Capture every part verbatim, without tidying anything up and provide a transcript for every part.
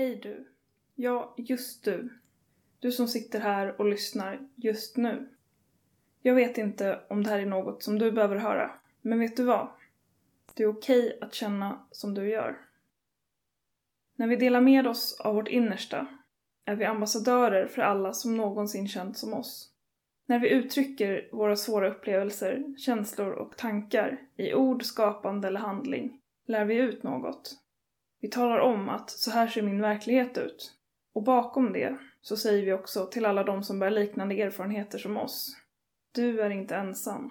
Hej du. Ja, just du. Du som sitter här och lyssnar just nu. Jag vet inte om det här är något som du behöver höra. Men vet du vad? Det är okej att känna som du gör. När vi delar med oss av vårt innersta är vi ambassadörer för alla som någonsin känt som oss. När vi uttrycker våra svåra upplevelser, känslor och tankar i ord, skapande eller handling lär vi ut något. Vi talar om att så här ser min verklighet ut. Och bakom det så säger vi också till alla de som bär liknande erfarenheter som oss. Du är inte ensam.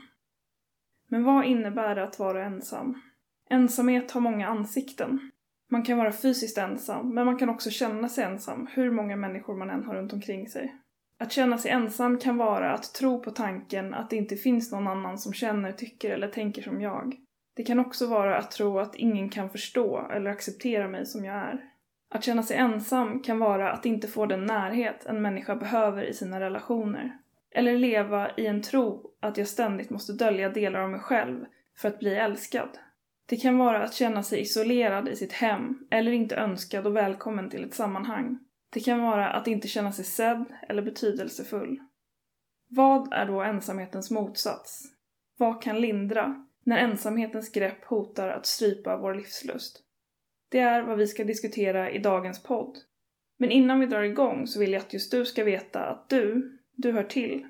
Men vad innebär det att vara ensam? Ensamhet har många ansikten. Man kan vara fysiskt ensam, men man kan också känna sig ensam hur många människor man än har runt omkring sig. Att känna sig ensam kan vara att tro på tanken att det inte finns någon annan som känner, tycker eller tänker som jag. Det kan också vara att tro att ingen kan förstå eller acceptera mig som jag är. Att känna sig ensam kan vara att inte få den närhet en människa behöver i sina relationer. Eller leva i en tro att jag ständigt måste dölja delar av mig själv för att bli älskad. Det kan vara att känna sig isolerad i sitt hem eller inte önskad och välkommen till ett sammanhang. Det kan vara att inte känna sig sedd eller betydelsefull. Vad är då ensamhetens motsats? Vad kan lindra när ensamhetens grepp hotar att strypa vår livslust? Det är vad vi ska diskutera i dagens podd. Men innan vi drar igång så vill jag att just du ska veta att du, du hör till.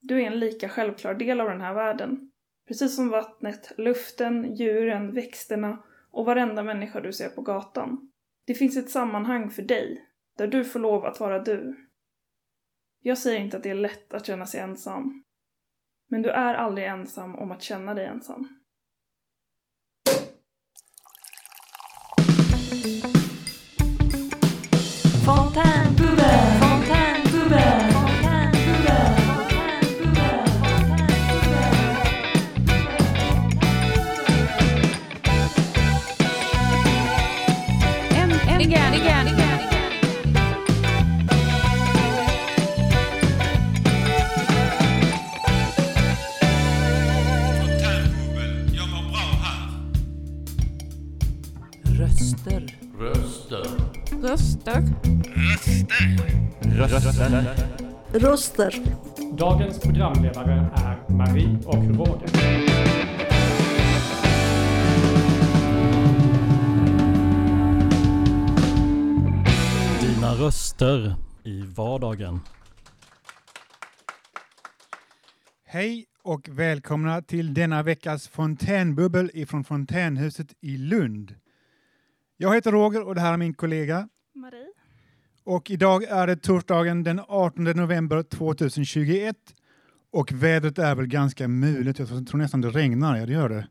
Du är en lika självklar del av den här världen. Precis som vattnet, luften, djuren, växterna och varenda människa du ser på gatan. Det finns ett sammanhang för dig, där du får lov att vara du. Jag säger inte att det är lätt att känna sig ensam. Men du är aldrig ensam om att känna dig ensam. Fontänhuset. Röster. Röster. Röster. Röster. Dagens programledare är Marie och Roger. Dina röster i vardagen. Hej och välkomna till denna veckas fontänbubbel ifrån Fontänhuset i Lund. Jag heter Roger och det här är min kollega Marie. Och idag är det torsdagen den artonde november tjugohundratjugoett. Och vädret är väl ganska muligt. Jag tror nästan det regnar. Ja, det gör det.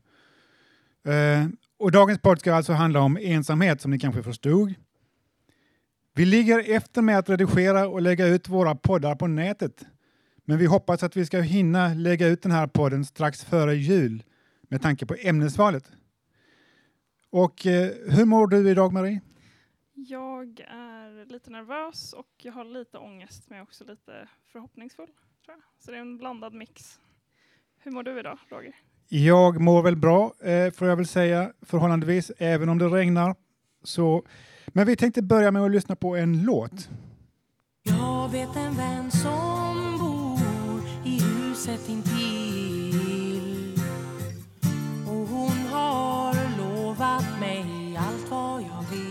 Uh, och dagens podd ska alltså handla om ensamhet, som ni kanske förstod. Vi ligger efter med att redigera och lägga ut våra poddar på nätet. Men vi hoppas att vi ska hinna lägga ut den här podden strax före jul. Med tanke på ämnesvalet. Och eh, hur mår du idag, Marie? Jag är lite nervös och jag har lite ångest, men jag är också lite förhoppningsfull, tror jag. Så det är en blandad mix. Hur mår du idag, Roger? Jag mår väl bra, eh, får jag väl säga, förhållandevis, även om det regnar. Så... Men vi tänkte börja med att lyssna på en låt. Jag vet en vän som bor i huset intill. Och hon har lovat mig allt vad jag vill.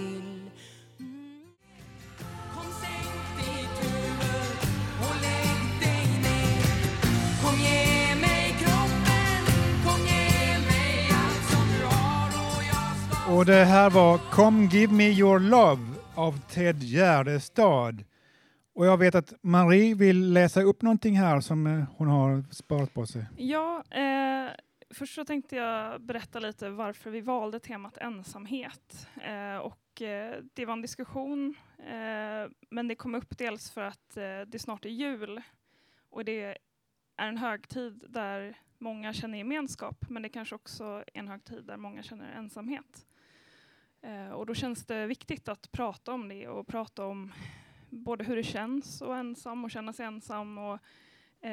Och det här var Come Give Me Your Love av Ted Gärdestad. Och jag vet att Marie vill läsa upp någonting här som hon har sparat på sig. Ja, eh, först så tänkte jag berätta lite varför vi valde temat ensamhet. Eh, och eh, det var en diskussion, eh, men det kom upp dels för att eh, det snart är jul. Och det är en högtid där många känner gemenskap, men det kanske också är en högtid där många känner ensamhet. Och då känns det viktigt att prata om det och prata om både hur det känns att vara ensam och känna sig ensam och Eh,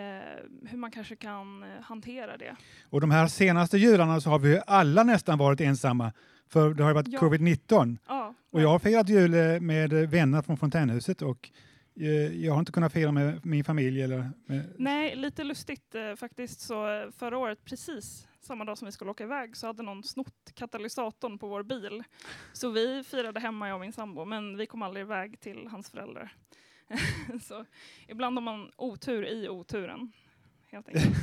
hur man kanske kan hantera det. Och de här senaste jularna så har vi alla nästan varit ensamma. För det har ju varit ja. covid nitton. Ja. Och jag har firat jul med vänner från Fontänhuset. Och eh, jag har inte kunnat fira med min familj. Eller med... Nej, lite lustigt eh, faktiskt. Så förra året, precis samma dag som vi skulle åka iväg, så hade någon snott katalysatorn på vår bil. Så vi firade hemma, jag och min sambo. Men vi kom aldrig iväg till hans föräldrar. Så ibland har man otur i oturen, helt enkelt.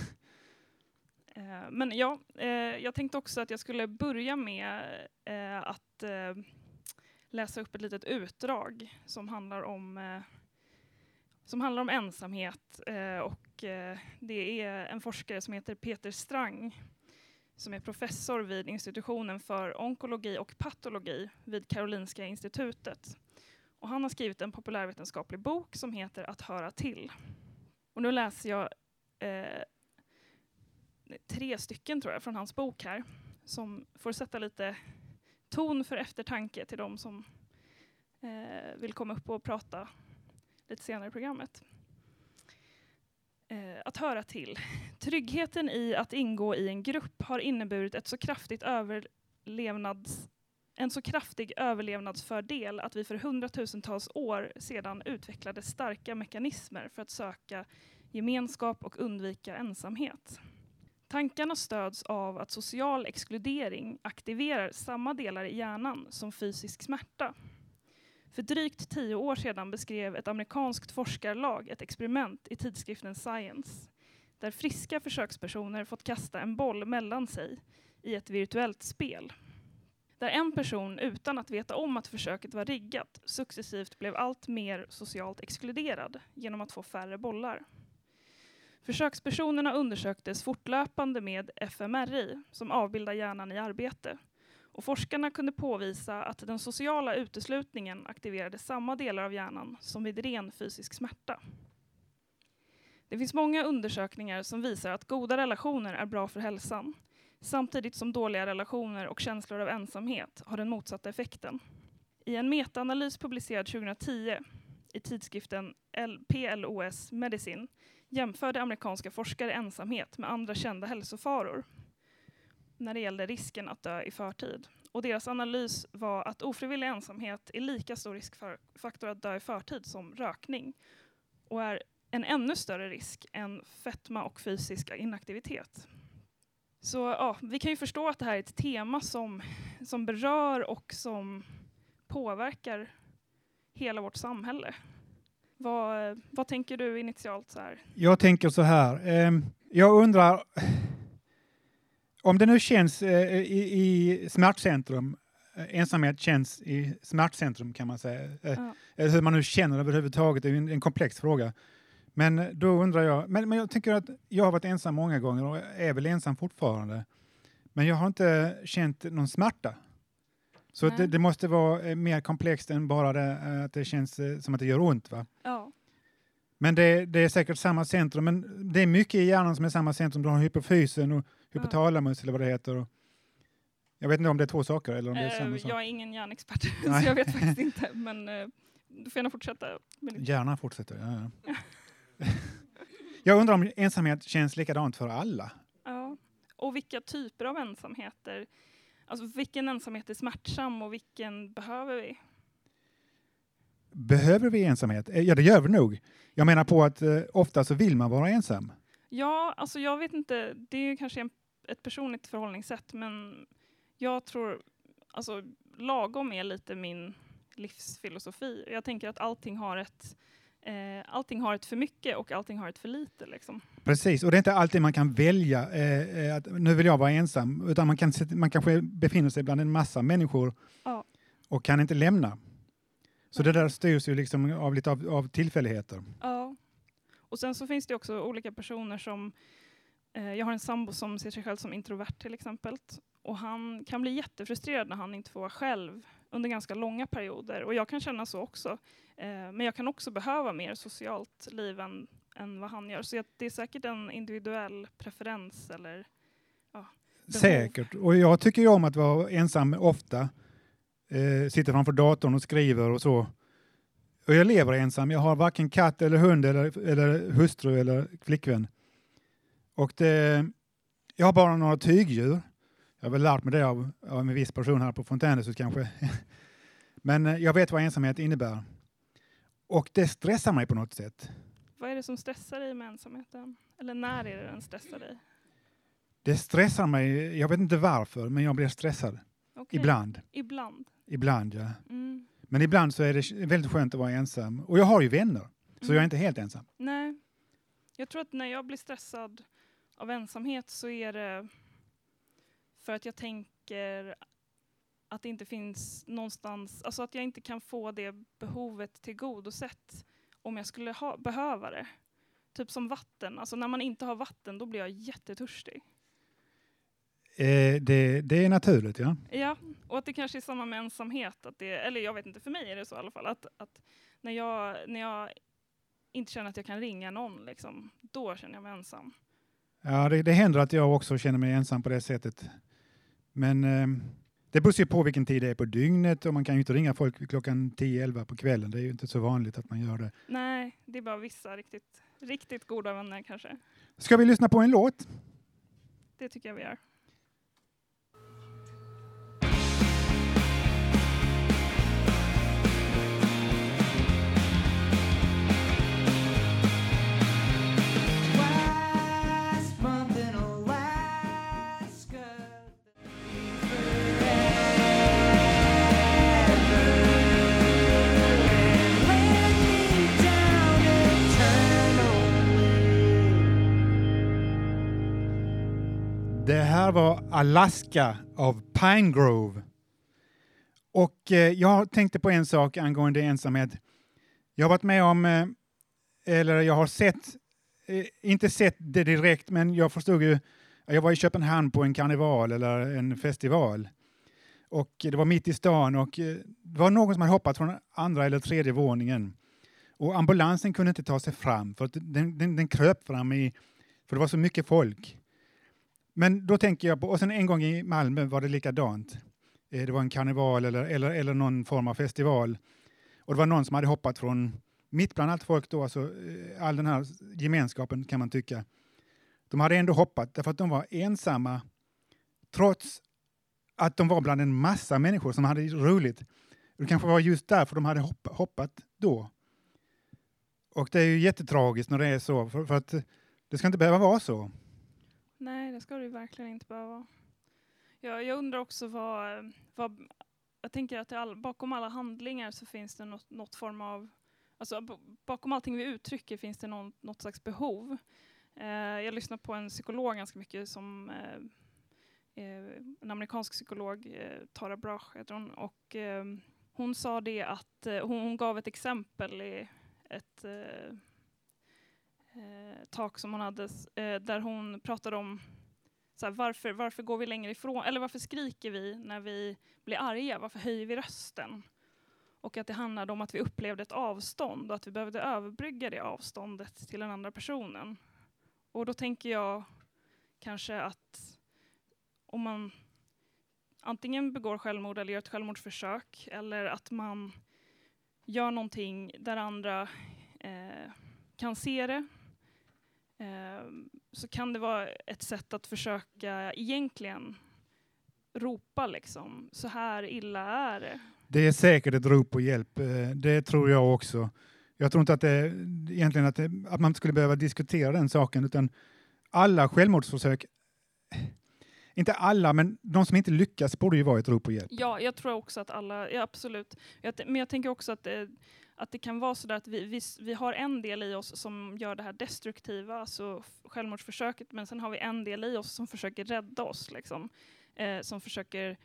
eh, men ja, eh, jag tänkte också att jag skulle börja med eh, att eh, läsa upp ett litet utdrag som handlar om, eh, som handlar om ensamhet. Eh, och eh, det är en forskare som heter Peter Strang, som är professor vid institutionen för onkologi och patologi vid Karolinska institutet. Och han har skrivit en populärvetenskaplig bok som heter Att höra till. Och nu läser jag eh, tre stycken tror jag från hans bok här. Som får sätta lite ton för eftertanke till de som eh, vill komma upp och prata lite senare i programmet. Eh, att höra till. Tryggheten i att ingå i en grupp har inneburit ett så kraftigt överlevnads... En så kraftig överlevnadsfördel att vi för hundratusentals år sedan utvecklade starka mekanismer för att söka gemenskap och undvika ensamhet. Tankarna stöds av att social exkludering aktiverar samma delar i hjärnan som fysisk smärta. För drygt tio år sedan beskrev ett amerikanskt forskarlag ett experiment i tidskriften Science, där friska försökspersoner fått kasta en boll mellan sig i ett virtuellt spel. Där en person utan att veta om att försöket var riggat successivt blev allt mer socialt exkluderad genom att få färre bollar. Försökspersonerna undersöktes fortlöpande med F M R I som avbildar hjärnan i arbete. Och forskarna kunde påvisa att den sociala uteslutningen aktiverade samma delar av hjärnan som vid ren fysisk smärta. Det finns många undersökningar som visar att goda relationer är bra för hälsan. Samtidigt som dåliga relationer och känslor av ensamhet har den motsatta effekten. I en metaanalys publicerad tjugohundratio i tidskriften P L O S Medicine jämförde amerikanska forskare ensamhet med andra kända hälsofaror när det gällde risken att dö i förtid. Och deras analys var att ofrivillig ensamhet är lika stor riskfaktor att dö i förtid som rökning och är en ännu större risk än fetma och fysisk inaktivitet. Så ja, vi kan ju förstå att det här är ett tema som, som berör och som påverkar hela vårt samhälle. Vad, vad tänker du initialt så här? Jag tänker så här. Eh, jag undrar om det nu känns eh, i, i smärtcentrum. Ensamhet känns i smärtcentrum kan man säga. Eh, ja. Hur man nu känner det överhuvudtaget är en, en komplex fråga. Men då undrar jag, men, men jag tänker att jag har varit ensam många gånger och är väl ensam fortfarande. Men jag har inte känt någon smärta. Så det, det måste vara mer komplext än bara det, att det känns som att det gör ont, va? Ja. Men det, det är säkert samma centrum, men det är mycket i hjärnan som är samma centrum. Du har hypofysen och hypotalamus ja. eller vad det heter och... Jag vet inte om det är två saker eller om det är samma sak. Jag är ingen hjärnexpert så jag vet faktiskt inte, men du får gärna fortsätta. Gärna fortsätter, ja. ja. Jag undrar om ensamhet känns likadant för alla. Ja, och vilka typer av ensamheter? Alltså vilken ensamhet är smärtsam och vilken behöver vi? Behöver vi ensamhet? Ja, det gör vi nog. Jag menar på att eh, ofta så vill man vara ensam. Ja, alltså jag vet inte. Det är ju kanske en, ett personligt förhållningssätt. Men jag tror, alltså lagom är lite min livsfilosofi. Jag tänker att allting har ett... Allting har ett för mycket och allting har ett för lite. Liksom. Precis, och det är inte alltid man kan välja eh, att nu vill jag vara ensam. Utan man, kan, man kanske befinner sig bland en massa människor ja. och kan inte lämna. Så ja. det där styrs ju liksom av lite av, av tillfälligheter. Ja, och sen så finns det också olika personer som... Eh, jag har en sambo som ser sig själv som introvert till exempel. Och han kan bli jättefrustrerad när han inte får vara själv under ganska långa perioder. Och jag kan känna så också. Eh, men jag kan också behöva mer socialt liv än, än vad han gör. Så jag, det är säkert en individuell preferens. Eller, ja, säkert. Och jag tycker ju om att vara ensam ofta. Eh, sitter framför datorn och skriver och så. Och jag lever ensam. Jag har varken katt eller hund eller, eller hustru eller flickvän. Och det, jag har bara några tygdjur. Jag har väl lärt mig det av, av en viss person här på Fontänhuset kanske. Men jag vet vad ensamhet innebär. Och det stressar mig på något sätt. Vad är det som stressar dig med ensamheten? Eller när är det den stressar dig? Det stressar mig. Jag vet inte varför, men jag blir stressad. Okay. Ibland. Ibland? Ibland, ja. Mm. Men ibland så är det väldigt skönt att vara ensam. Och jag har ju vänner, så mm. jag är inte helt ensam. Nej. Jag tror att när jag blir stressad av ensamhet så är det för att jag tänker att det inte finns någonstans, alltså att jag inte kan få det behovet tillgodosett om jag skulle ha, behöva det. Typ som vatten. Alltså när man inte har vatten, då blir jag jättetörstig. Eh, det, det är naturligt, ja. Ja, och att det kanske är samma med ensamhet. Att det, eller jag vet inte, för mig är det så i alla fall. Att, att när, jag, när jag inte känner att jag kan ringa någon, liksom, då känner jag mig ensam. Ja, det, det händer att jag också känner mig ensam på det sättet. Men eh, det beror ju på vilken tid det är på dygnet. Och man kan ju inte ringa folk klockan tio elva på kvällen. Det är ju inte så vanligt att man gör det. Nej, det är bara vissa riktigt, riktigt goda vänner kanske. Ska vi lyssna på en låt? Det tycker jag vi gör. Det här var Alaska av Pine Grove. Och eh, jag tänkte på en sak angående ensamhet. Jag har varit med om, eh, eller jag har sett, eh, inte sett det direkt, men jag förstod ju, jag var i Köpenhamn på en karneval eller en festival. Och det var mitt i stan och eh, det var någon som hade hoppat från andra eller tredje våningen. Och ambulansen kunde inte ta sig fram för att den, den, den kröp fram i, för det var så mycket folk. Men då tänker jag på, och sen en gång i Malmö var det likadant. Det var en karneval eller, eller, eller någon form av festival. Och det var någon som hade hoppat från, mitt bland allt folk då, alltså, all den här gemenskapen kan man tycka. De hade ändå hoppat därför att de var ensamma trots att de var bland en massa människor som hade roligt. Det kanske var just därför de hade hoppa, hoppat då. Och det är ju jättetragiskt när det är så, för, för att det ska inte behöva vara så. Nej, det ska du verkligen inte behöva vara. Jag, jag undrar också vad, vad... Jag tänker att all, bakom alla handlingar så finns det något, något form av... Alltså bakom allting vi uttrycker finns det någon, något slags behov. Eh, jag lyssnar på en psykolog ganska mycket som... Eh, en amerikansk psykolog, eh, Tara Brach heter hon. Och eh, hon sa det att... Eh, hon, hon gav ett exempel i ett... Eh, Eh, tak som hon hade eh, där hon pratade om såhär, varför, varför går vi längre ifrån, eller varför skriker vi när vi blir arga, varför höjer vi rösten, och att det handlade om att vi upplevde ett avstånd och att vi behövde överbrygga det avståndet till den andra personen. Och då tänker jag kanske att om man antingen begår självmord eller gör ett självmordsförsök, eller att man gör någonting där andra eh, kan se det, så kan det vara ett sätt att försöka egentligen ropa liksom, så här illa är det. Det är säkert ett rop på hjälp, det tror jag också. Jag tror inte att, det, egentligen att, det, att man skulle behöva diskutera den saken, utan alla självmordsförsök, inte alla, men de som inte lyckas borde ju vara ett rop på hjälp. Ja, jag tror också att alla, ja, absolut. Jag, men jag tänker också att det, att det kan vara så där att vi, vi, vi har en del i oss som gör det här destruktiva, alltså självmordsförsöket, men sen har vi en del i oss som försöker rädda oss, liksom. Eh, som försöker,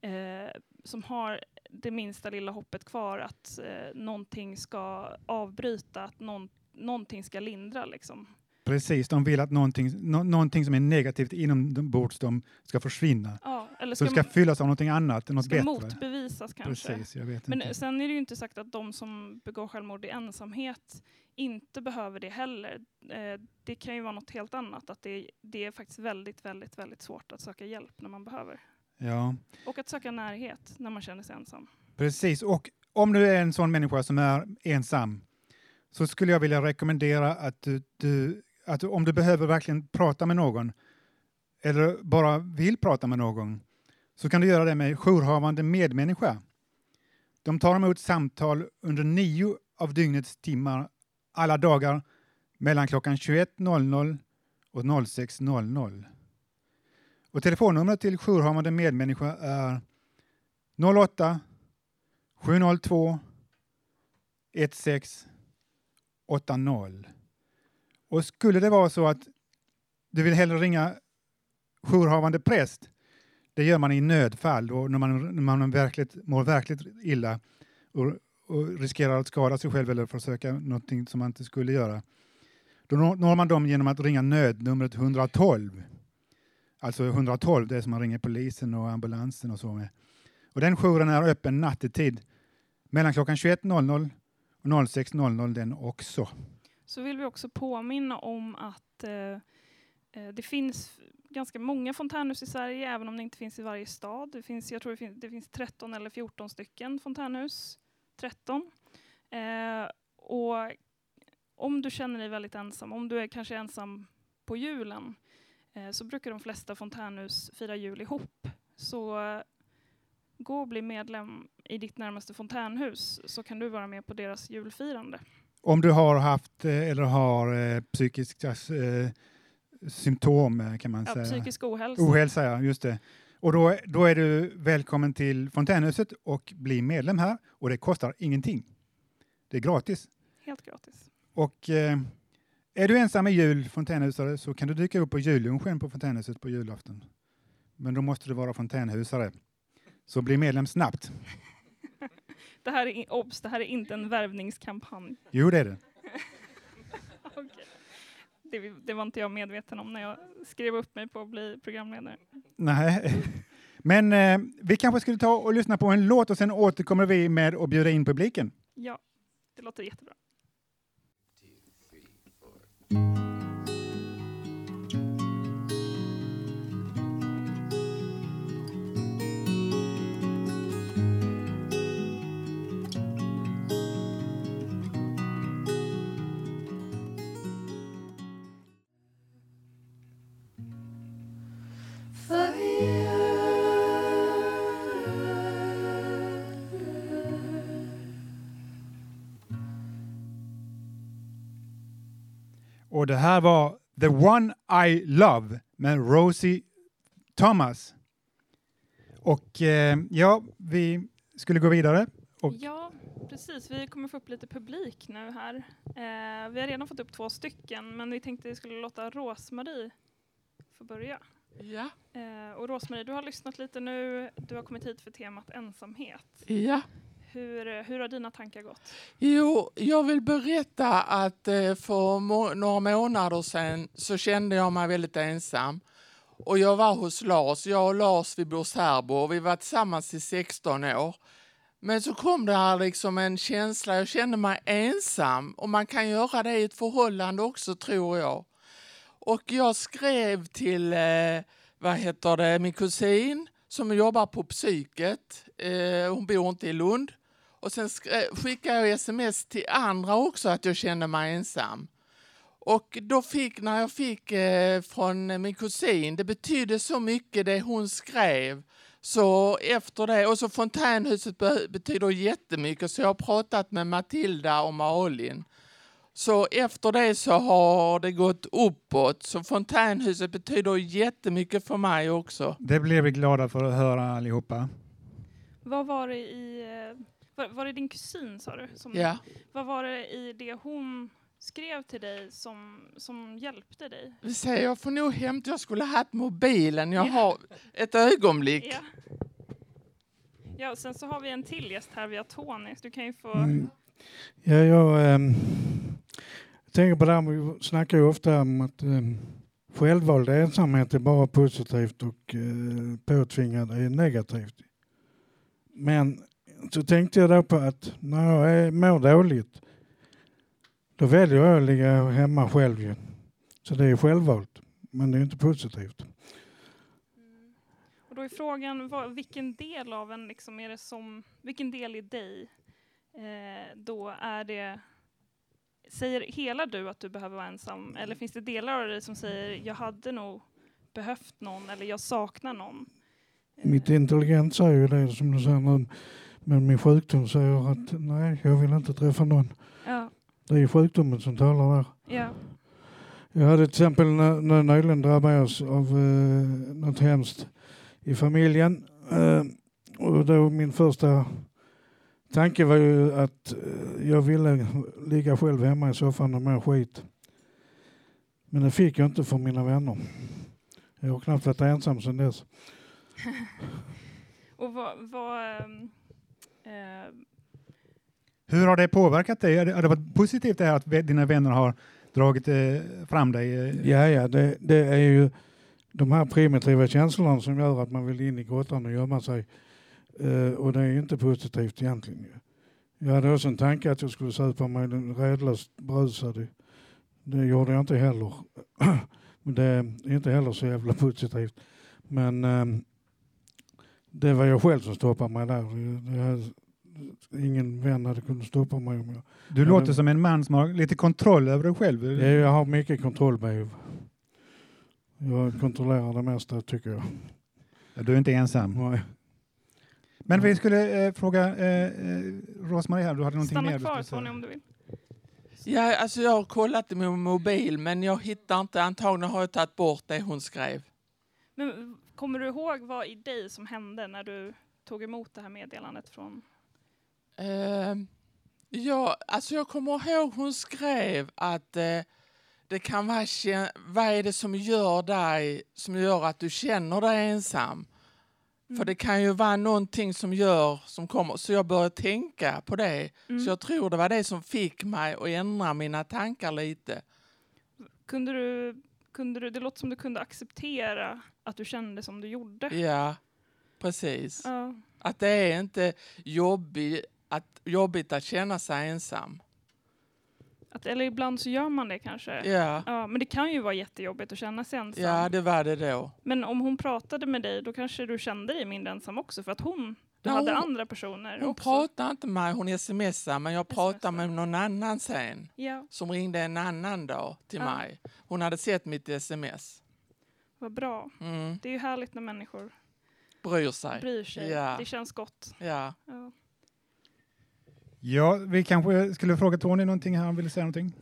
eh, som har det minsta lilla hoppet kvar att eh, någonting ska avbryta, att någon, någonting ska lindra, liksom. Precis, de vill att någonting, no, någonting som är negativt inombords de ska försvinna. Ja, eller ska, så ska fyllas av någonting annat, något bättre. Ska motbevisas kanske. Precis, jag vet Men inte. Sen är det ju inte sagt att de som begår självmord i ensamhet inte behöver det heller. Eh, det kan ju vara något helt annat. Att det, det är faktiskt väldigt, väldigt, väldigt svårt att söka hjälp när man behöver. Ja. Och att söka närhet när man känner sig ensam. Precis, och om du är en sån människa som är ensam, så skulle jag vilja rekommendera att du, du att om du behöver verkligen prata med någon eller bara vill prata med någon, så kan du göra det med jourhavande medmänniska. De tar emot samtal under nio av dygnets timmar alla dagar mellan klockan tjugoett och sex. Och telefonnumret till jourhavande medmänniska är noll åtta sju noll två ett sex åtta noll. Och skulle det vara så att du vill hellre ringa jourhavande präst, det gör man i nödfall då, när man, när man verkligt, mår verkligt illa och, och riskerar att skada sig själv eller försöka någonting som man inte skulle göra. Då når man dem genom att ringa nödnumret ett ett två. Alltså ett ett två, det är som man ringer polisen och ambulansen och så med. Och den jouren är öppen nattetid mellan klockan tjugoett och sex den också. Så vill vi också påminna om att eh, det finns ganska många fontänhus i Sverige, även om det inte finns i varje stad. Det finns, jag tror det finns, det finns tretton eller fjorton stycken fontänhus. tretton. Eh, och om du känner dig väldigt ensam, om du är kanske ensam på julen, eh, så brukar de flesta fontänhus fira jul ihop. Så eh, gå och bli medlem i ditt närmaste fontänhus, så kan du vara med på deras julfirande. Om du har haft eller har eh, psykiska eh, symptom, kan man ja, säga. Psykisk ohälsa. Ohälsa, ja, just det. Och då, då är du välkommen till Fontänhuset och bli medlem här. Och det kostar ingenting. Det är gratis. Helt gratis. Och eh, är du ensam i jul, fontänhusare, så kan du dyka upp på jullunchen på Fontänhuset på julafton. Men då måste du vara fontänhusare. Så bli medlem snabbt. Det här är, obs, det här är inte en värvningskampanj. Jo, det är det. Okay. det. Det var inte jag medveten om när jag skrev upp mig på att bli programledare. Nej, men eh, vi kanske skulle ta och lyssna på en låt och sen återkommer vi med att bjuda in publiken. Ja, det låter jättebra. two, three, four Och det här var The One I Love med Rosie Thomas. Och eh, ja, vi skulle gå vidare. Och ja, precis. Vi kommer få upp lite publik nu här. Eh, vi har redan fått upp två stycken, men vi tänkte att vi skulle låta Rosmarie få börja. Ja. Eh, och Rosmarie, du har lyssnat lite nu. Du har kommit hit för temat ensamhet. Ja. Hur, hur har dina tankar gått? Jo, jag vill berätta att för må- några månader sedan så kände jag mig väldigt ensam. Och jag var hos Lars. Jag och Lars, vi bor särbo och vi var tillsammans i sexton år. Men så kom det här liksom en känsla. Jag kände mig ensam. Och man kan göra det i ett förhållande också, tror jag. Och jag skrev till, eh, vad heter det, min kusin som jobbar på psyket. Eh, hon bor inte i Lund. Och sen skri- skickade jag sms till andra också att jag kände mig ensam. Och då fick, när jag fick eh, från min kusin, det betydde så mycket det hon skrev. Så efter det, och så Fontänhuset be- betyder jättemycket. Så jag har pratat med Matilda och Malin. Så efter det så har det gått uppåt. Så Fontänhuset betyder jättemycket för mig också. Det blev vi glada för att höra allihopa. Vad var det i... Var, var det din kusin, sa du? Som, ja. Vad var det i det hon skrev till dig som, som hjälpte dig? Vi säger, jag får nog hämta... Jag skulle ha haft mobilen. Jag ja. har ett ögonblick. Ja. ja, och sen så har vi en till gäst här via Tony. Du kan ju få... Mm. Ja, jag, ähm, jag tänker på det här. Vi snackar ju ofta om att ähm, självvald ensamhet är bara positivt och äh, påtvingad är negativt. Men så tänkte jag då på att när jag är, mår dåligt, då väljer jag att ligga hemma själv. Så det är självvalt, men det är inte positivt. Mm. Och då är frågan, vad, vilken del av en liksom är det som, vilken del i dig eh, då är det... Säger hela du att du behöver vara ensam? Eller finns det delar av dig som säger jag hade nog behövt någon eller jag saknar någon? Mitt intelligens är ju det som du säger, men min sjukdom säger att nej, jag vill inte träffa någon. Ja. Det är ju sjukdomen som talar där. Ja. Jag hade till exempel när, när nyligen drabbades av eh, något hemskt i familjen. Eh, och då min första tanke var ju att eh, jag ville ligga själv hemma i soffan och mer skit. Men det fick jag inte från mina vänner. Jag har knappt varit ensam sedan dess. Och vad... vad eh, hur har det påverkat dig? Har det varit positivt det här att dina vänner har dragit fram dig? Ja, ja det, det är ju de här primitiva känslorna som gör att man vill in i grottan och gömma sig. Eh, och det är ju inte positivt egentligen. Jag hade också en tanke att jag skulle söpa mig den rädlöst brusade. Det gjorde jag inte heller. Det är inte heller så jävla positivt. Men eh, det var jag själv som stoppade mig där. Det här, ingen vän hade kunnat stoppa mig om jag... Du men låter det... som en man som har lite kontroll över dig själv. Eller? Jag har mycket kontrollbehov. Jag kontrollerar det mesta, tycker jag. Ja, du är inte ensam. Nej. Men vi skulle eh, fråga eh, Rosmarie här. Du hade någonting mer. Stanna kvar, Tony, om du vill. Ja, alltså jag har kollat i min mobil, men jag hittar inte. Antagligen har jag tagit bort det hon skrev. Men kommer du ihåg vad i dig som hände när du tog emot det här meddelandet från... Uh, ja, alltså jag kommer ihåg hon skrev att uh, det kan vara kä- vad är det som gör dig som gör att du känner dig ensam? Mm. För det kan ju vara någonting som gör som kommer, så jag började tänka på det. Mm. Så jag tror det var det som fick mig att ändra mina tankar lite. Kunde du kunde du det låter som du kunde acceptera att du kände som du gjorde? Ja, precis. Uh. Att det är inte jobbigt Att jobbigt att känna sig ensam. Att, eller ibland så gör man det kanske. Yeah. Ja. Men det kan ju vara jättejobbigt att känna sig ensam. Ja, det var det då. Men om hon pratade med dig, då kanske du kände dig mindre ensam också. För att hon, du hade hon, andra personer hon också. Hon pratade inte med mig, hon smsade. Men jag pratade smsade. med någon annan sen. Yeah. Som ringde en annan dag till ja. mig. Hon hade sett mitt sms. Vad bra. Mm. Det är ju härligt när människor bryr sig. Bryr sig. Yeah. Det känns gott. Yeah. Ja. Ja, vi kanske skulle fråga Tony någonting här. Han ville säga någonting.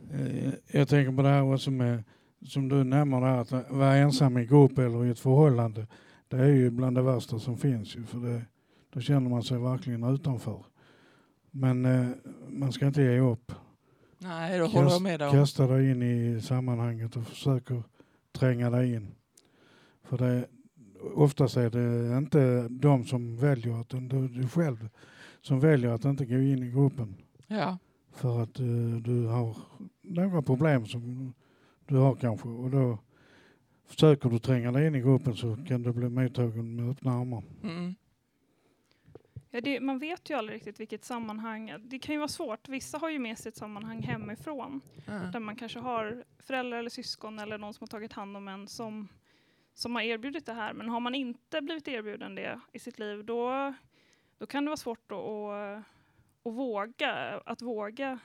Jag tänker på det här också med, som du nämner där, att vara ensam i grupp eller i ett förhållande. Det är ju bland det värsta som finns. För det, då känner man sig verkligen utanför. Men eh, man ska inte ge upp. Nej, då håller jag med dig. Kasta dig in i sammanhanget och försöker tränga dig in. För det, oftast är det inte de som väljer, utan du, du själv. Som väljer att inte gå in i gruppen. Ja. För att uh, du har några problem som du har kanske. Och då försöker du tränga dig in i gruppen, så kan du bli medtagen med öppna armar. Mm. Ja, det, man vet ju aldrig riktigt vilket sammanhang. Det kan ju vara svårt. Vissa har ju med sig ett sammanhang hemifrån. Mm. Där man kanske har föräldrar eller syskon eller någon som har tagit hand om en som, som har erbjudit det här. Men har man inte blivit erbjuden det i sitt liv, då... Då kan det vara svårt att, att, att våga, att våga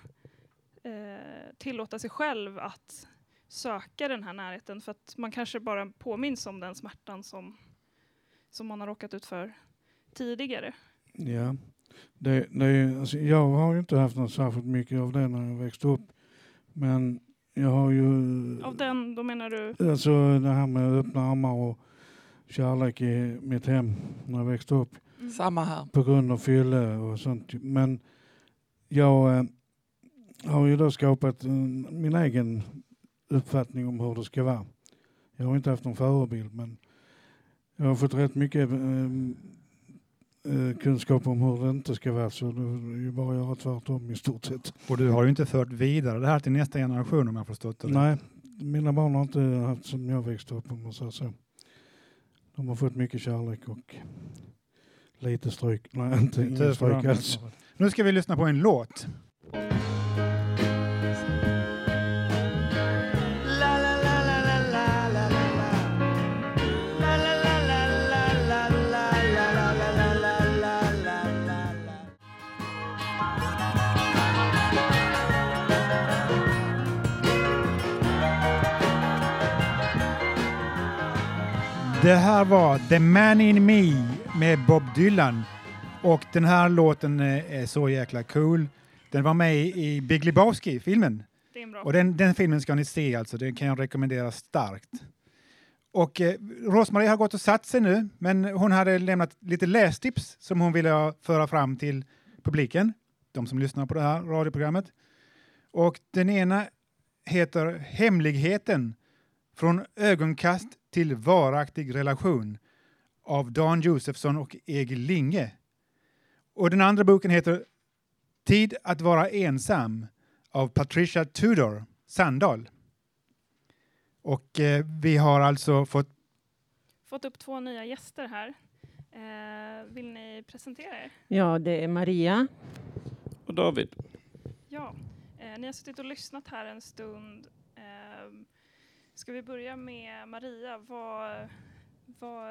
eh, tillåta sig själv att söka den här närheten. För att man kanske bara påminns om den smärtan som, som man har råkat ut för tidigare. Ja, det, det är, alltså jag har ju inte haft något särskilt mycket av det när jag växte upp. Men jag har ju... Av den, då menar du? Alltså det här med öppna armar och kärlek i mitt hem när jag växte upp. Mm. Samma här. På grund av fylle och sånt. Men jag eh, har ju då skapat en, min egen uppfattning om hur det ska vara. Jag har inte haft någon förebild, men jag har fått rätt mycket eh, kunskap om hur det inte ska vara. Så det är ju bara att göra tvärtom i stort sett. Och du har ju inte fört vidare det här till nästa generation, om jag förstått det. Nej, mina barn har inte haft som jag växte upp, om man säger så. De har fått mycket kärlek och... Lite stryk. Nej, inte, inte stryk alls. Nu ska vi lyssna på en låt. Det här var The Man in Me med Bob Dylan. Och den här låten är så jäkla cool. Den var med i Big Lebowski-filmen. Det är bra. Och den, den filmen ska ni se, alltså. Den kan jag rekommendera starkt. Och eh, Rosmarie har gått och satt sig nu. Men hon hade lämnat lite lästips som hon ville föra fram till publiken. De som lyssnar på det här radioprogrammet. Och den ena heter Hemligheten. Från ögonkast till varaktig relation. Av Dan Josefsson och Egil Linge. Och den andra boken heter Tid att vara ensam. Av Patricia Tudor Sandahl. Och eh, vi har alltså fått... Fått upp två nya gäster här. Eh, vill ni presentera er? Ja, det är Maria. Och David. Ja, eh, ni har suttit och lyssnat här en stund. Eh, ska vi börja med Maria? Vad, vad,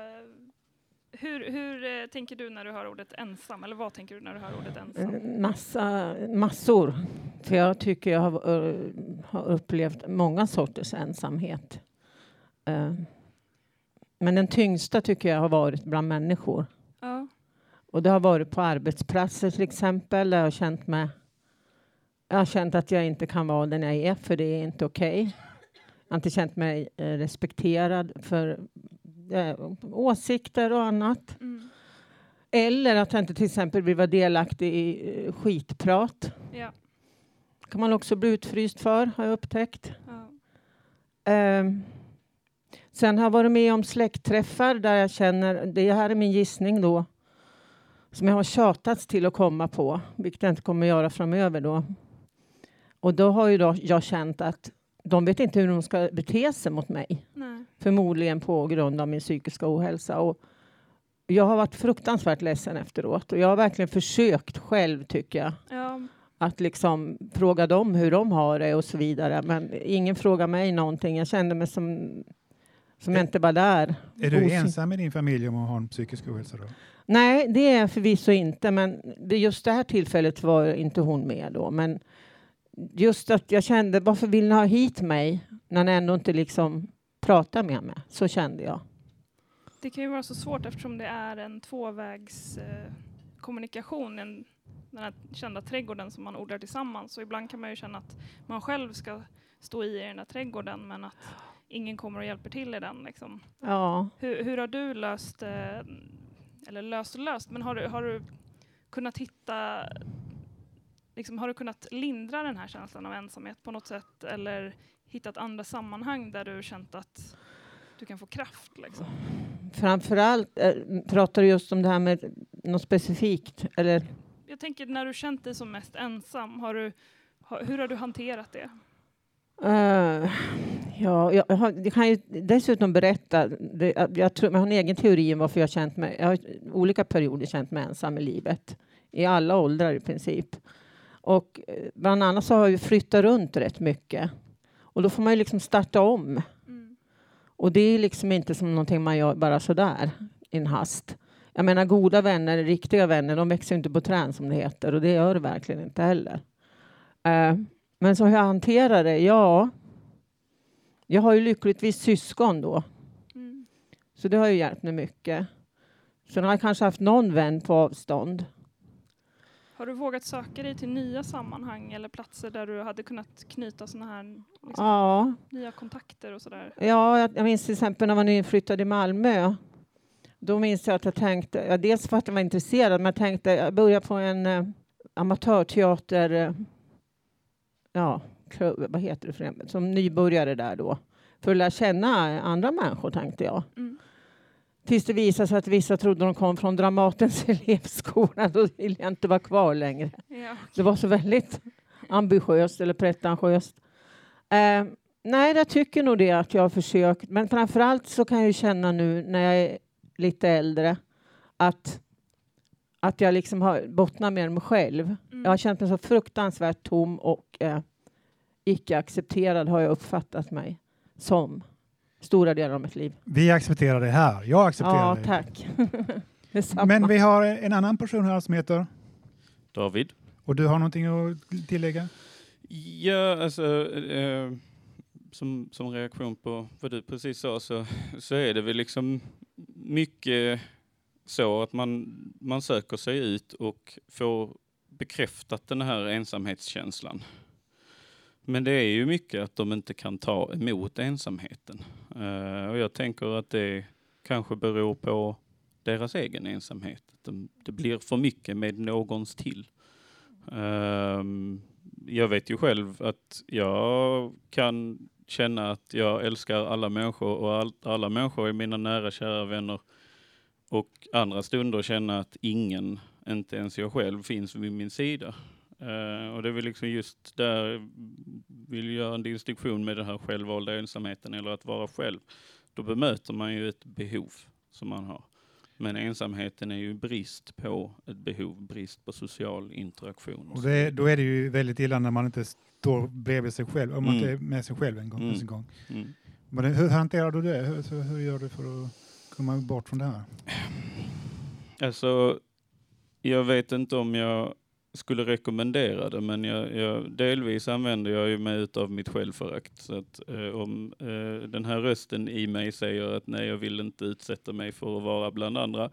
hur hur tänker du när du hör ordet ensam? Eller vad tänker du när du hör ordet ensam? Massa, massor. För jag tycker jag har, har upplevt många sorters ensamhet. Men den tyngsta tycker jag har varit bland människor. Ja. Och det har varit på arbetsplatser till exempel. Där jag har känt mig, jag har känt att jag inte kan vara den jag är. För det är inte okej. Okay. Jag har inte känt mig respekterad för åsikter och annat. Mm. Eller att jag inte till exempel vill vara delaktig i skitprat. Ja. Kan man också bli utfryst för, har jag upptäckt. Ja. Eh, sen har jag varit med om släktträffar där jag känner, det här är min gissning då, som jag har tjatats till att komma på, vilket jag inte kommer göra framöver då. Och då har ju då jag känt att de vet inte hur de ska bete sig mot mig. Nej. Förmodligen på grund av min psykiska ohälsa. Och jag har varit fruktansvärt ledsen efteråt. Och jag har verkligen försökt själv, tycker jag. Ja. Att liksom fråga dem hur de har det och så vidare. Men ingen frågar mig någonting. Jag kände mig som, som är, inte var där. Är du Osy- ensam i din familj om att ha en psykisk ohälsa då? Nej, det är förvisso inte. Men just det här tillfället var inte hon med då. Men just att jag kände, varför vill ni ha hit mig när ni ändå inte liksom pratar med mig? Så kände jag. Det kan ju vara så svårt eftersom det är en tvåvägs eh, kommunikation, en den här kända trädgården som man odlar tillsammans. Så ibland kan man ju känna att man själv ska stå i den här trädgården, men att ingen kommer och hjälper till i den. Liksom. Ja. Hur, hur har du löst, eller löst och löst, men har du, har du kunnat hitta, liksom, har du kunnat lindra den här känslan av ensamhet på något sätt? Eller hittat andra sammanhang där du känt att du kan få kraft? Liksom? Framförallt äh, pratar du just om det här med något specifikt, eller... Jag tänker, när du känt dig som mest ensam, har du, har, hur har du hanterat det? Uh, ja, jag, har, jag kan ju dessutom berätta. Det, jag, jag, tror, jag har en egen teori om varför jag har känt mig. Jag har i olika perioder känt mig ensam i livet. I alla åldrar i princip. Och bland annat så har jag flyttat runt rätt mycket. Och då får man ju liksom starta om. Mm. Och det är liksom inte som någonting man gör bara sådär i en hast. Jag menar, goda vänner, riktiga vänner, de växer inte på trän som det heter. Och det gör det verkligen inte heller. Uh, men så hur jag hanterar det? Ja, jag har ju lyckligtvis syskon då. Mm. Så det har ju hjälpt mig mycket. Sen har jag kanske haft någon vän på avstånd. Har du vågat söka dig till nya sammanhang eller platser där du hade kunnat knyta såna här liksom, ja. nya kontakter och sådär? Ja, jag, jag minns till exempel när man nyflyttade i Malmö. Då minns jag att jag tänkte, ja, dels för att jag var intresserad, men jag tänkte, jag började på en eh, amatörteater, eh, ja, vad heter det för en, som nybörjare där då. För att lära känna andra människor, tänkte jag. Mm. Tills det visade sig att vissa trodde de kom från Dramatens elevskola, då ville jag inte vara kvar längre. Ja, okay. Det var så väldigt ambitiöst eller pretentiöst. Eh, nej, jag tycker nog det att jag har försökt, men framförallt så kan jag ju känna nu när jag är lite äldre, att, att jag liksom har bottnat med mig själv. Mm. Jag har känt mig så fruktansvärt tom och eh, icke-accepterad har jag uppfattat mig som stora delar av mitt liv. Vi accepterar det här. Jag accepterar ja, det. Ja, tack. Det men vi har en annan person här som heter David. Och du har någonting att tillägga? Ja, alltså... Eh, som, som reaktion på vad du precis sa, så, så är det väl liksom mycket så att man, man söker sig ut och får bekräftat den här ensamhetskänslan. Men det är ju mycket att de inte kan ta emot ensamheten. Uh, och jag tänker att det kanske beror på deras egen ensamhet. De, det blir för mycket med någons till. Uh, jag vet ju själv att jag kan känna att jag älskar alla människor och all, alla människor är mina nära kära vänner. Och andra stunder känna att ingen, inte ens jag själv, finns vid min sida. Uh, och det är väl liksom just där vill göra en distinktion med den här självvalda ensamheten eller att vara själv. Då bemöter man ju ett behov som man har. Men ensamheten är ju brist på ett behov, brist på social interaktion. Och, och det, då är det ju väldigt illa när man inte står bredvid sig själv, om man mm. inte är med sig själv en gång. Mm. En gång. Mm. Men hur hanterar du det? Hur, hur gör du för att komma bort från det här? Alltså, jag vet inte om jag skulle rekommendera det, men jag, jag, delvis använder jag ju mig utav mitt självförakt. Så att eh, om eh, den här rösten i mig säger att nej, jag vill inte utsätta mig för att vara bland andra,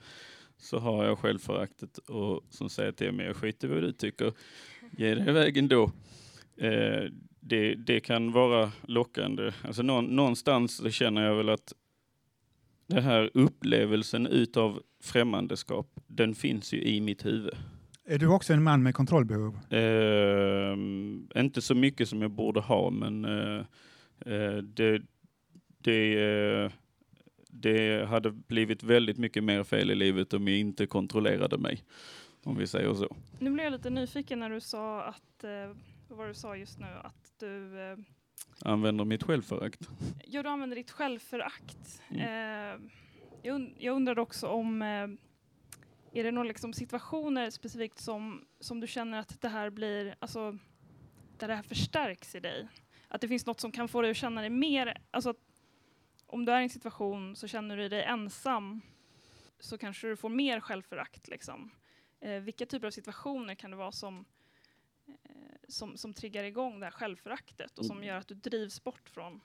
så har jag självföraktet och som säger till mig, jag skiter vad du tycker, ge dig iväg ändå. Eh, det, det kan vara lockande. Alltså nå, någonstans känner jag väl att den här upplevelsen utav främmandeskap, den finns ju i mitt huvud. Är du också en man med kontrollbehov? Uh, inte så mycket som jag borde ha, men uh, uh, det, det, uh, det hade blivit väldigt mycket mer fel i livet om jag inte kontrollerade mig, om vi säger så. Nu blev jag lite nyfiken när du sa att, uh, vad du sa just nu, att du... Uh, använder mitt självförakt. Ja, du använder ditt självförakt. Mm. Uh, jag, und- jag undrar också om... Uh, Är det några liksom situationer specifikt som, som du känner att det här blir, alltså, där det här förstärks i dig? Att det finns något som kan få dig att känna dig mer, alltså att om du är i en situation så känner du dig ensam, så kanske du får mer självförakt liksom. Eh, vilka typer av situationer kan det vara som, eh, som, som triggar igång det här självföraktet och som gör att du drivs bort från...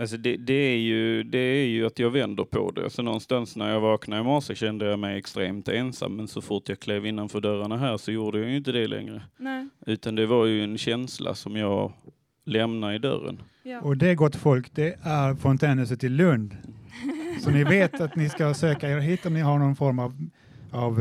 Alltså det, det, är ju, det är ju att jag vänder på det. Alltså någonstans när jag vaknade i morse kände jag mig extremt ensam. Men så fort jag klev innanför dörrarna här så gjorde jag ju inte det längre. Nej. Utan det var ju en känsla som jag lämnade i dörren. Ja. Och det, gott folk, det är Fontänhuset i Lund. Så ni vet att ni ska söka er hit om ni har någon form av, av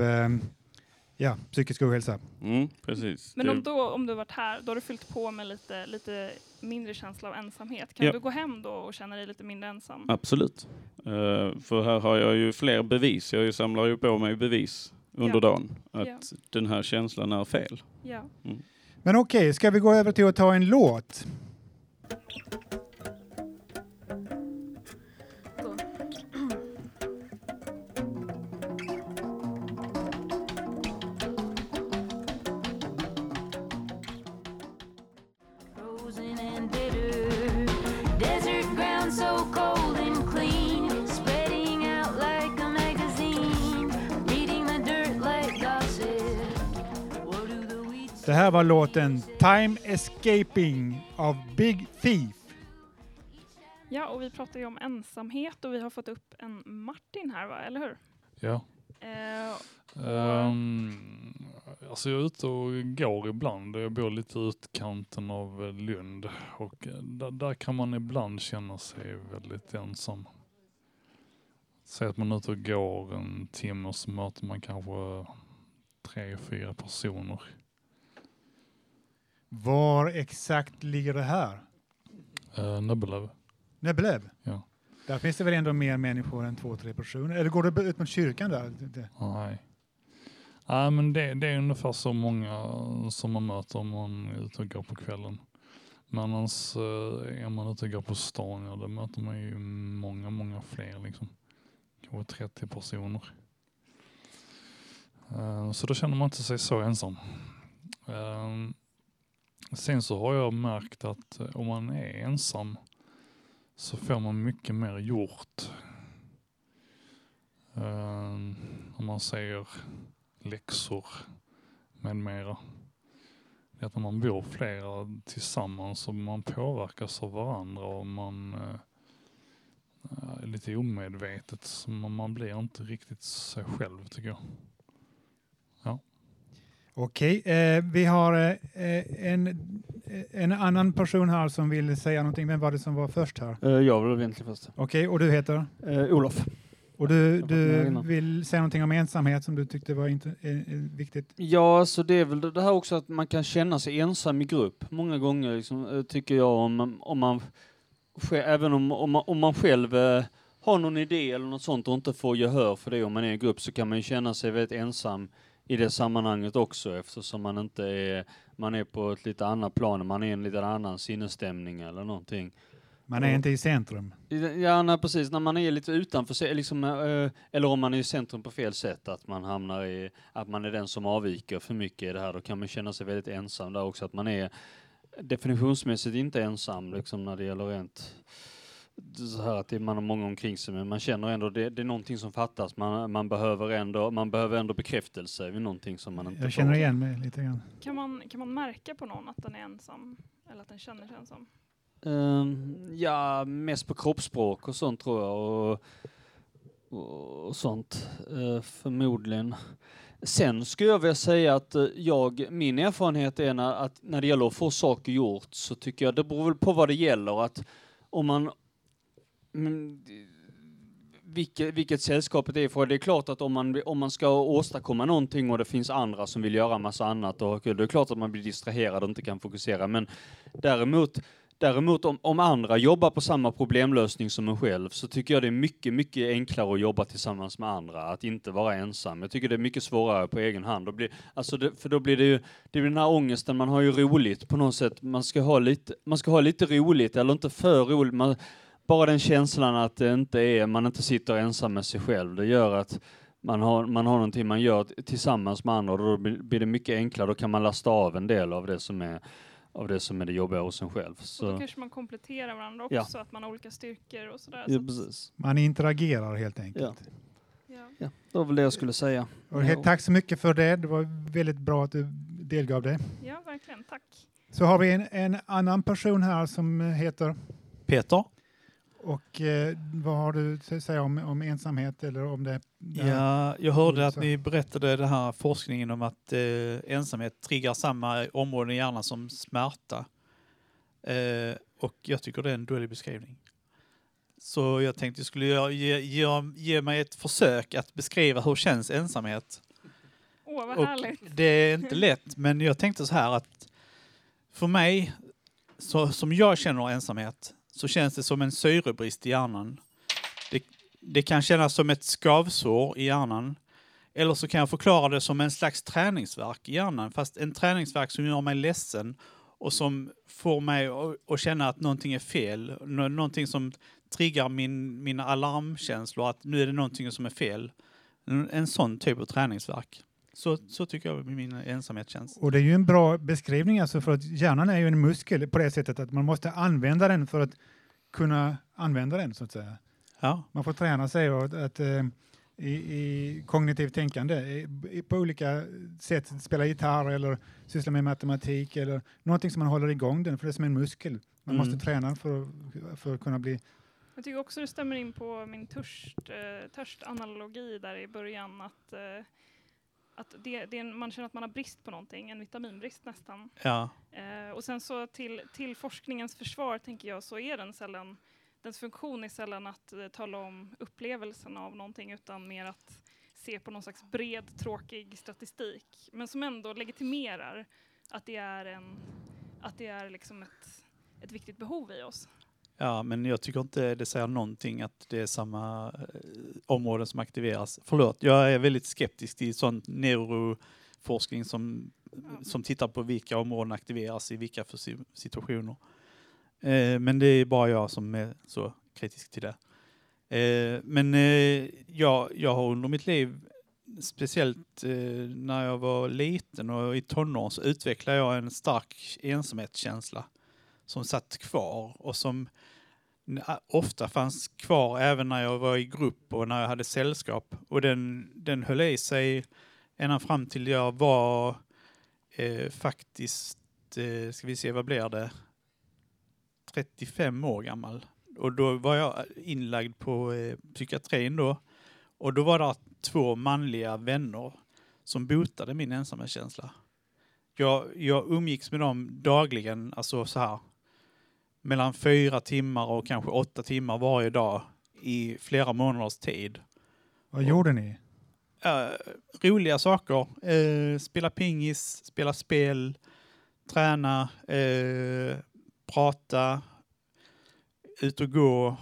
ja, psykisk ohälsa. Mm, precis. Men om, då, om du varit här, då har du fyllt på med lite... lite mindre känsla av ensamhet. Kan ja. du gå hem då och känna dig lite mindre ensam? Absolut. Uh, för här har jag ju fler bevis. Jag samlar ju på mig bevis under ja. dagen. Att ja. den här känslan är fel. Ja. Mm. Men okej, okay, ska vi gå över till att ta en låt? Det här var låten Time Escaping av Big Thief. Ja, och vi pratar ju om ensamhet och vi har fått upp en Martin här, va? Eller hur? Ja. Uh, um, alltså jag är ute och går ibland. Jag bor lite utkanten av Lund och där, där kan man ibland känna sig väldigt ensam. Säg att man är ute och går en timme och så möter man kanske tre, fyra personer. Var exakt ligger det här? Uh, Nöbbelöv. Nöbbelöv? Ja. Där finns det väl ändå mer människor än två, tre personer? Eller går det ut mot kyrkan där? Nej. Nej, men det, det är ungefär så många som man möter om man är ute och går på kvällen. Men annars är man ute och går på stan, ja, då möter man ju många, många fler liksom. Kanske trettio personer. Uh, så då känner man inte sig så ensam. Uh, Sen så har jag märkt att om man är ensam så får man mycket mer gjort. Um, om man säger läxor med mera. att när man bor flera tillsammans så man påverkas av varandra och man eh, är lite omedvetet, så man, man blir inte riktigt sig själv, tycker jag. Ja. Okej, eh, vi har eh, en, en annan person här som vill säga någonting. Vem var det som var först här? Eh, jag var egentligen först. Okej, och du heter? Eh, Olof. Och du, du vill säga någonting om ensamhet som du tyckte var inte, eh, viktigt? Ja, så det är väl det här också att man kan känna sig ensam i grupp. Många gånger liksom, tycker jag om, om man även om, om, man, om man själv eh, har någon idé eller något sånt och inte får gehör för det om man är i grupp, så kan man ju känna sig väldigt ensam i det sammanhanget också, eftersom man inte är, man är på ett lite annat plan, man är i en lite annan sinnesstämning eller någonting. Man är inte i centrum. Ja, nej, precis. När man är lite utanför, liksom, eller om man är i centrum på fel sätt, att man hamnar i, att man är den som avviker för mycket i det här, då kan man känna sig väldigt ensam där också. Att man är definitionsmässigt inte ensam, liksom, när det gäller rent så här att man har många omkring sig, men man känner ändå det, det är någonting som fattas. Man, man, behöver ändå, man behöver ändå bekräftelse vid någonting som man inte Jag känner får. igen mig lite grann. Kan man, kan man märka på någon att den är ensam eller att den känner sig ensam? Um, ja, mest på kroppsspråk och sånt tror jag och, och, och sånt uh, förmodligen. Sen skulle jag vilja säga att jag, min erfarenhet är när, att när det gäller att få saker gjort, så tycker jag det beror väl på vad det gäller, att om man mm, vilket, vilket sällskapet är för. Det är klart att om man, om man ska åstadkomma någonting och det finns andra som vill göra massa annat och det är klart att man blir distraherad och inte kan fokusera, men däremot Däremot om, om andra jobbar på samma problemlösning som en själv, så tycker jag det är mycket, mycket enklare att jobba tillsammans med andra. Att inte vara ensam. Jag tycker det är mycket svårare på egen hand. Då blir, alltså det, för då blir det ju det blir den här ångesten. Man har ju roligt på något sätt. Man ska ha lite, man ska ha lite roligt eller inte för roligt. Man, bara den känslan att det inte är, man inte sitter ensam med sig själv. Det gör att man har, man har någonting man gör tillsammans med andra. Och då blir det mycket enklare. Då kan man lasta av en del av det som är... av det som är det jobbiga hos en själv. Så. Och då kanske man kompletterar varandra också, ja. Att man har olika styrkor och sådär. Ja, precis. Man interagerar helt enkelt. Ja. Ja. Ja, det var väl det jag skulle säga. Och helt, tack så mycket för det. Det var väldigt bra att du delgav det. Ja, verkligen. Tack. Så har vi en, en annan person här som heter... Peter. Och eh, vad har du att säga om, om ensamhet eller om det? det ja, jag hörde att ni berättade den här forskningen om att eh, ensamhet triggar samma områden i hjärnan som smärta. Eh, och jag tycker det är en dålig beskrivning. Så jag tänkte jag skulle ge, ge, ge, ge mig ett försök att beskriva hur känns ensamhet. Åh, oh, vad och härligt. Det är inte lätt, men jag tänkte så här att för mig, så, som jag känner ensamhet, så känns det som en syrebrist i hjärnan. Det, det kan kännas som ett skavsår i hjärnan. Eller så kan jag förklara det som en slags träningsverk i hjärnan. Fast en träningsverk som gör mig ledsen. Och som får mig att känna att någonting är fel. Någonting som triggar min, mina alarmkänslor. Att nu är det någonting som är fel. En, en sån typ av träningsverk. Så, så tycker jag min ensamhet känns. Och det är ju en bra beskrivning, alltså, för att hjärnan är ju en muskel på det sättet att man måste använda den för att kunna använda den, så att säga. Ja. Man får träna sig att, att i, i kognitivt tänkande i, på olika sätt, spela gitarr eller syssla med matematik eller någonting som man håller igång den, för det är som en muskel. Man mm. måste träna för, för att kunna bli... Jag tycker också det stämmer in på min törst, eh, törstanalogi där i början, att... Eh, Att det, det är en, man känner att man har brist på någonting, en vitaminbrist nästan. Ja. Eh, och sen så till, till forskningens försvar, tänker jag, så är den sällan, dens funktion är sällan att eh, tala om upplevelsen av någonting, utan mer att se på någon slags bred, tråkig statistik. Men som ändå legitimerar att det är, en, att det är liksom ett, ett viktigt behov i oss. Ja, men jag tycker inte det säger någonting att det är samma områden som aktiveras. Förlåt, jag är väldigt skeptisk till sån neuroforskning som, ja. som tittar på vilka områden aktiveras i vilka situationer. Eh, men det är bara jag som är så kritisk till det. Eh, men eh, jag, jag har under mitt liv, speciellt eh, när jag var liten och i tonåren, så utvecklade jag en stark ensamhetskänsla. Som satt kvar och som ofta fanns kvar även när jag var i grupp och när jag hade sällskap. Och den, den höll i sig ända fram till jag var eh, faktiskt blivit, eh, ska vi se vad blir det, trettiofem år gammal. Och då var jag inlagd på eh, psykiatrin då. Och då var det två manliga vänner som botade min ensamma känsla. Jag, jag umgicks med dem dagligen, alltså så här, mellan fyra timmar och kanske åtta timmar varje dag i flera månaders tid. Vad och, gjorde ni? Äh, roliga saker. Äh, spela pingis, spela spel, träna, äh, prata, ut och gå.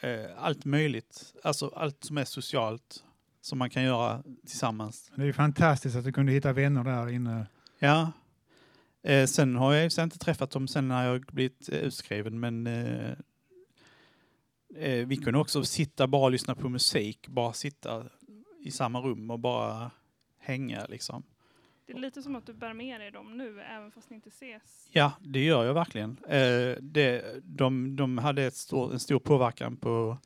Äh, allt möjligt. Alltså allt som är socialt som man kan göra tillsammans. Det är ju fantastiskt att du kunde hitta vänner där inne. Ja. Eh, sen har jag sen inte träffat dem sen när jag blivit eh, utskriven. Men eh, eh, vi kunde också sitta bara och lyssna på musik. Bara sitta i samma rum och bara hänga liksom. Det är lite som att du bär med dig dem nu även fast ni inte ses. Ja, det gör jag verkligen. Eh, det, de, de hade ett stor, en stor påverkan på,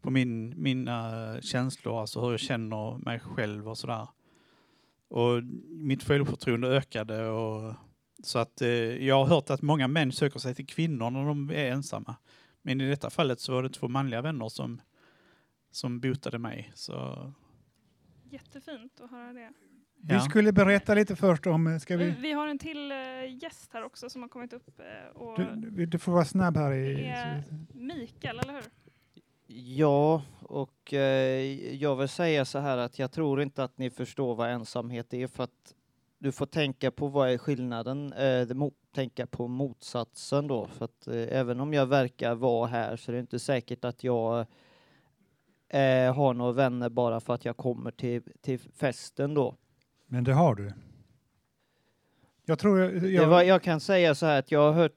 på min, mina känslor. Alltså hur jag känner mig själv och sådär. Och mitt självförtroende ökade. Och, så att eh, jag har hört att många män söker sig till kvinnor när de är ensamma. Men i detta fallet så var det två manliga vänner som, som botade mig. Så. Jättefint att höra det. Ja. Vi skulle berätta lite först om... Ska vi... Vi, vi har en till gäst här också som har kommit upp. Och du, du får vara snabb här. I... Mikael, eller hur? Ja, och eh, jag vill säga så här att jag tror inte att ni förstår vad ensamhet är, för att du får tänka på vad är skillnaden, eh, mo- tänka på motsatsen då, för att eh, även om jag verkar vara här så är det inte säkert att jag eh, har några vänner bara för att jag kommer till, till festen då. Men det har du. Jag tror jag... jag... Det var, jag kan säga så här att jag har hört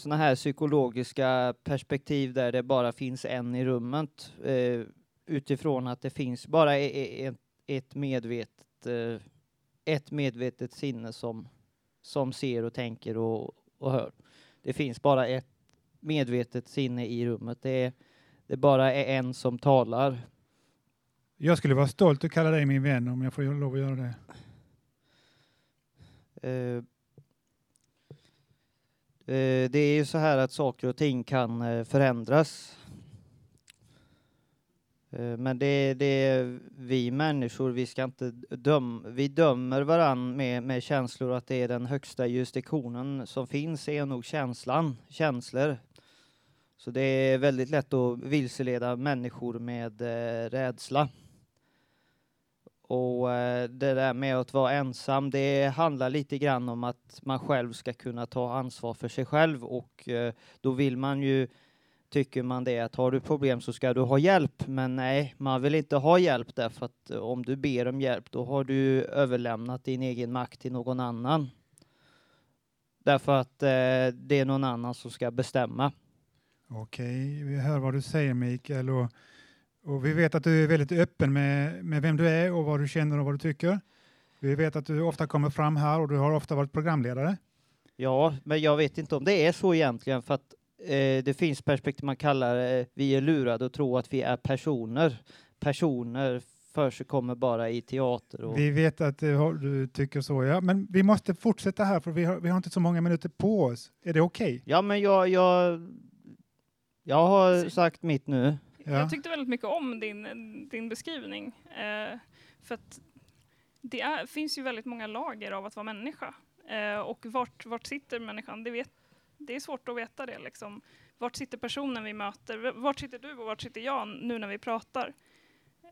såna här psykologiska perspektiv där det bara finns en i rummet utifrån att det finns bara ett medvetet ett medvetet sinne som som ser och tänker och, och hör. Det finns bara ett medvetet sinne i rummet. Det är, det bara är en som talar. Jag skulle vara stolt att kalla dig min vän om jag får lov att göra det. Uh, Det är ju så här att saker och ting kan förändras. Men det är, det är vi människor, vi ska inte döma, vi dömer varann med, med känslor att det är den högsta jurisdiktionen som finns är nog känslan, känslor. Så det är väldigt lätt att vilseleda människor med rädsla. Och det där med att vara ensam, det handlar lite grann om att man själv ska kunna ta ansvar för sig själv. Och då vill man ju, tycker man det, att har du problem så ska du ha hjälp. Men nej, man vill inte ha hjälp därför att om du ber om hjälp då har du överlämnat din egen makt till någon annan. Därför att det är någon annan som ska bestämma. Okej, vi hör vad du säger Mikael och... Och vi vet att du är väldigt öppen med, med vem du är och vad du känner och vad du tycker. Vi vet att du ofta kommer fram här och du har ofta varit programledare. Ja, men jag vet inte om det är så egentligen. För att eh, det finns perspektiv man kallar eh, vi är lurade och tror att vi är personer. Personer för sig kommer bara i teater. Och... Vi vet att eh, du tycker så, ja. Men vi måste fortsätta här för vi har, vi har inte så många minuter på oss. Är det okej? Okay? Ja, men jag, jag, jag har sagt mitt nu. Ja. Jag tyckte väldigt mycket om din, din beskrivning. Eh, för att det är, finns ju väldigt många lager av att vara människa. Eh, och vart, vart sitter människan? Det, vet, det är svårt att veta det. Liksom. Vart sitter personen vi möter? Vart sitter du och vart sitter jag nu när vi pratar?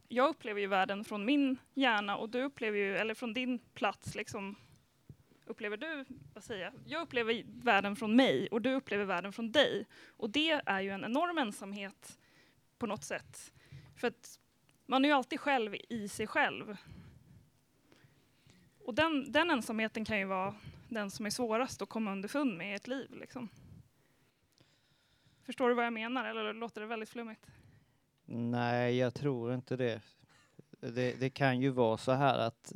Jag upplever ju världen från min hjärna och du upplever ju, eller från din plats liksom. Upplever du, vad säger jag? Jag upplever världen från mig och du upplever världen från dig. Och det är ju en enorm ensamhet på något sätt. För att man är ju alltid själv i sig själv. Och den, den ensamheten kan ju vara den som är svårast att komma underfund med i ett liv. Liksom. Förstår du vad jag menar? Eller låter det väldigt flummigt? Nej, jag tror inte det. Det, det kan ju vara så här att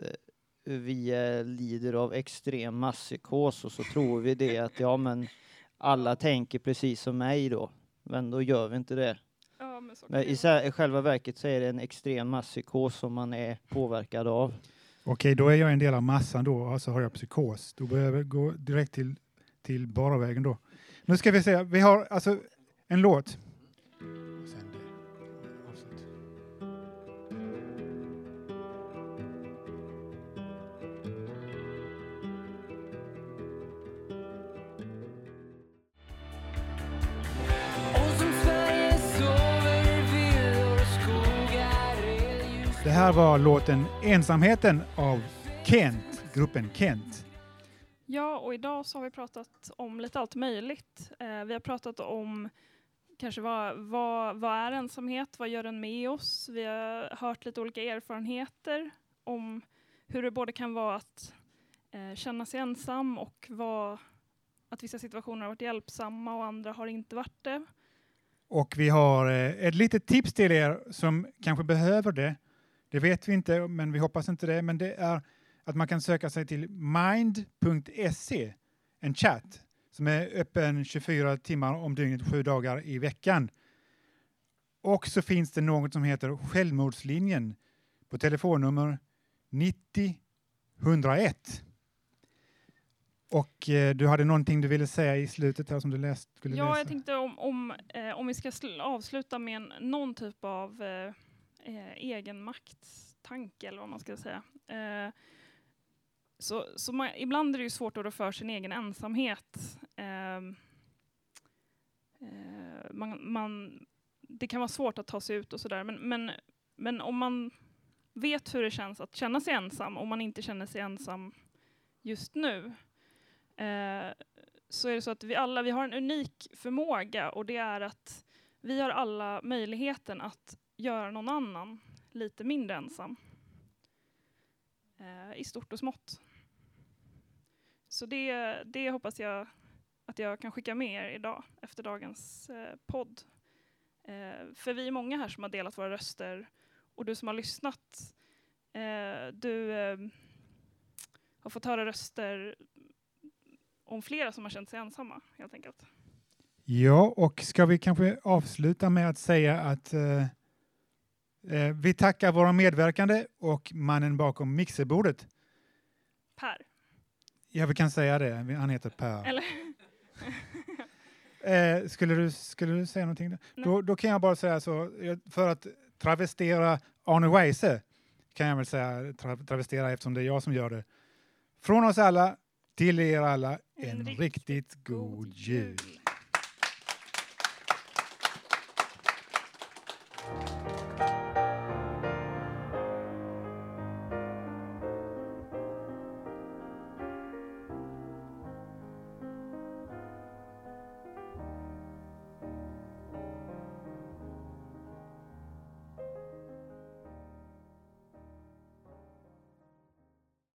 vi lider av extrem masspsykos och så tror vi det att ja, men alla tänker precis som mig då. Men då gör vi inte det. Men i själva verket så är det en extrem masspsykos som man är påverkad av. Okej, då är jag en del av massan då, och så har jag psykos. Då behöver jag gå direkt till, till Baravägen då. Nu ska vi se, vi har alltså en låt. Det här var låten Ensamheten av Kent, gruppen Kent. Ja, och idag så har vi pratat om lite allt möjligt. Eh, vi har pratat om kanske vad, vad, vad är ensamhet, vad gör den med oss? Vi har hört lite olika erfarenheter om hur det både kan vara att eh, känna sig ensam och vad, att vissa situationer har varit hjälpsamma och andra har inte varit det. Och vi har eh, ett litet tips till er som kanske behöver det. Det vet vi inte, men vi hoppas inte det. Men det är att man kan söka sig till mind punkt se, en chatt som är öppen tjugofyra timmar om dygnet, sju dagar i veckan. Och så finns det något som heter Självmordslinjen på telefonnummer nio noll noll ett. Och eh, du hade någonting du ville säga i slutet här som du läst, skulle ja, läsa. Ja, jag tänkte om, om, eh, om vi ska sl- avsluta med en, någon typ av... Eh, Eh, egenmaktstanke eller vad man ska säga. Eh, så så man, ibland är det ju svårt att rå för sin egen ensamhet. Eh, eh, man, man, det kan vara svårt att ta sig ut och sådär. Men, men, men om man vet hur det känns att känna sig ensam, om man inte känner sig ensam just nu, eh, så är det så att vi alla vi har en unik förmåga, och det är att vi har alla möjligheten att göra någon annan lite mindre ensam. Eh, I stort och smått. Så det, det hoppas jag att jag kan skicka med er idag efter dagens eh, podd. Eh, för vi är många här som har delat våra röster, och du som har lyssnat, eh, du eh, har fått höra röster om flera som har känt sig ensamma helt enkelt. Ja, och ska vi kanske avsluta med att säga att eh vi tackar våra medverkande och mannen bakom mixerbordet. Per. Ja, vi kan säga det. Han heter Per. Eller? eh, skulle, du, skulle du säga någonting? Där? Då, då kan jag bara säga så, för att travestera Arne Weisse, kan jag väl säga tra- travestera eftersom det är jag som gör det. Från oss alla, till er alla, en, en riktigt, riktigt god jul.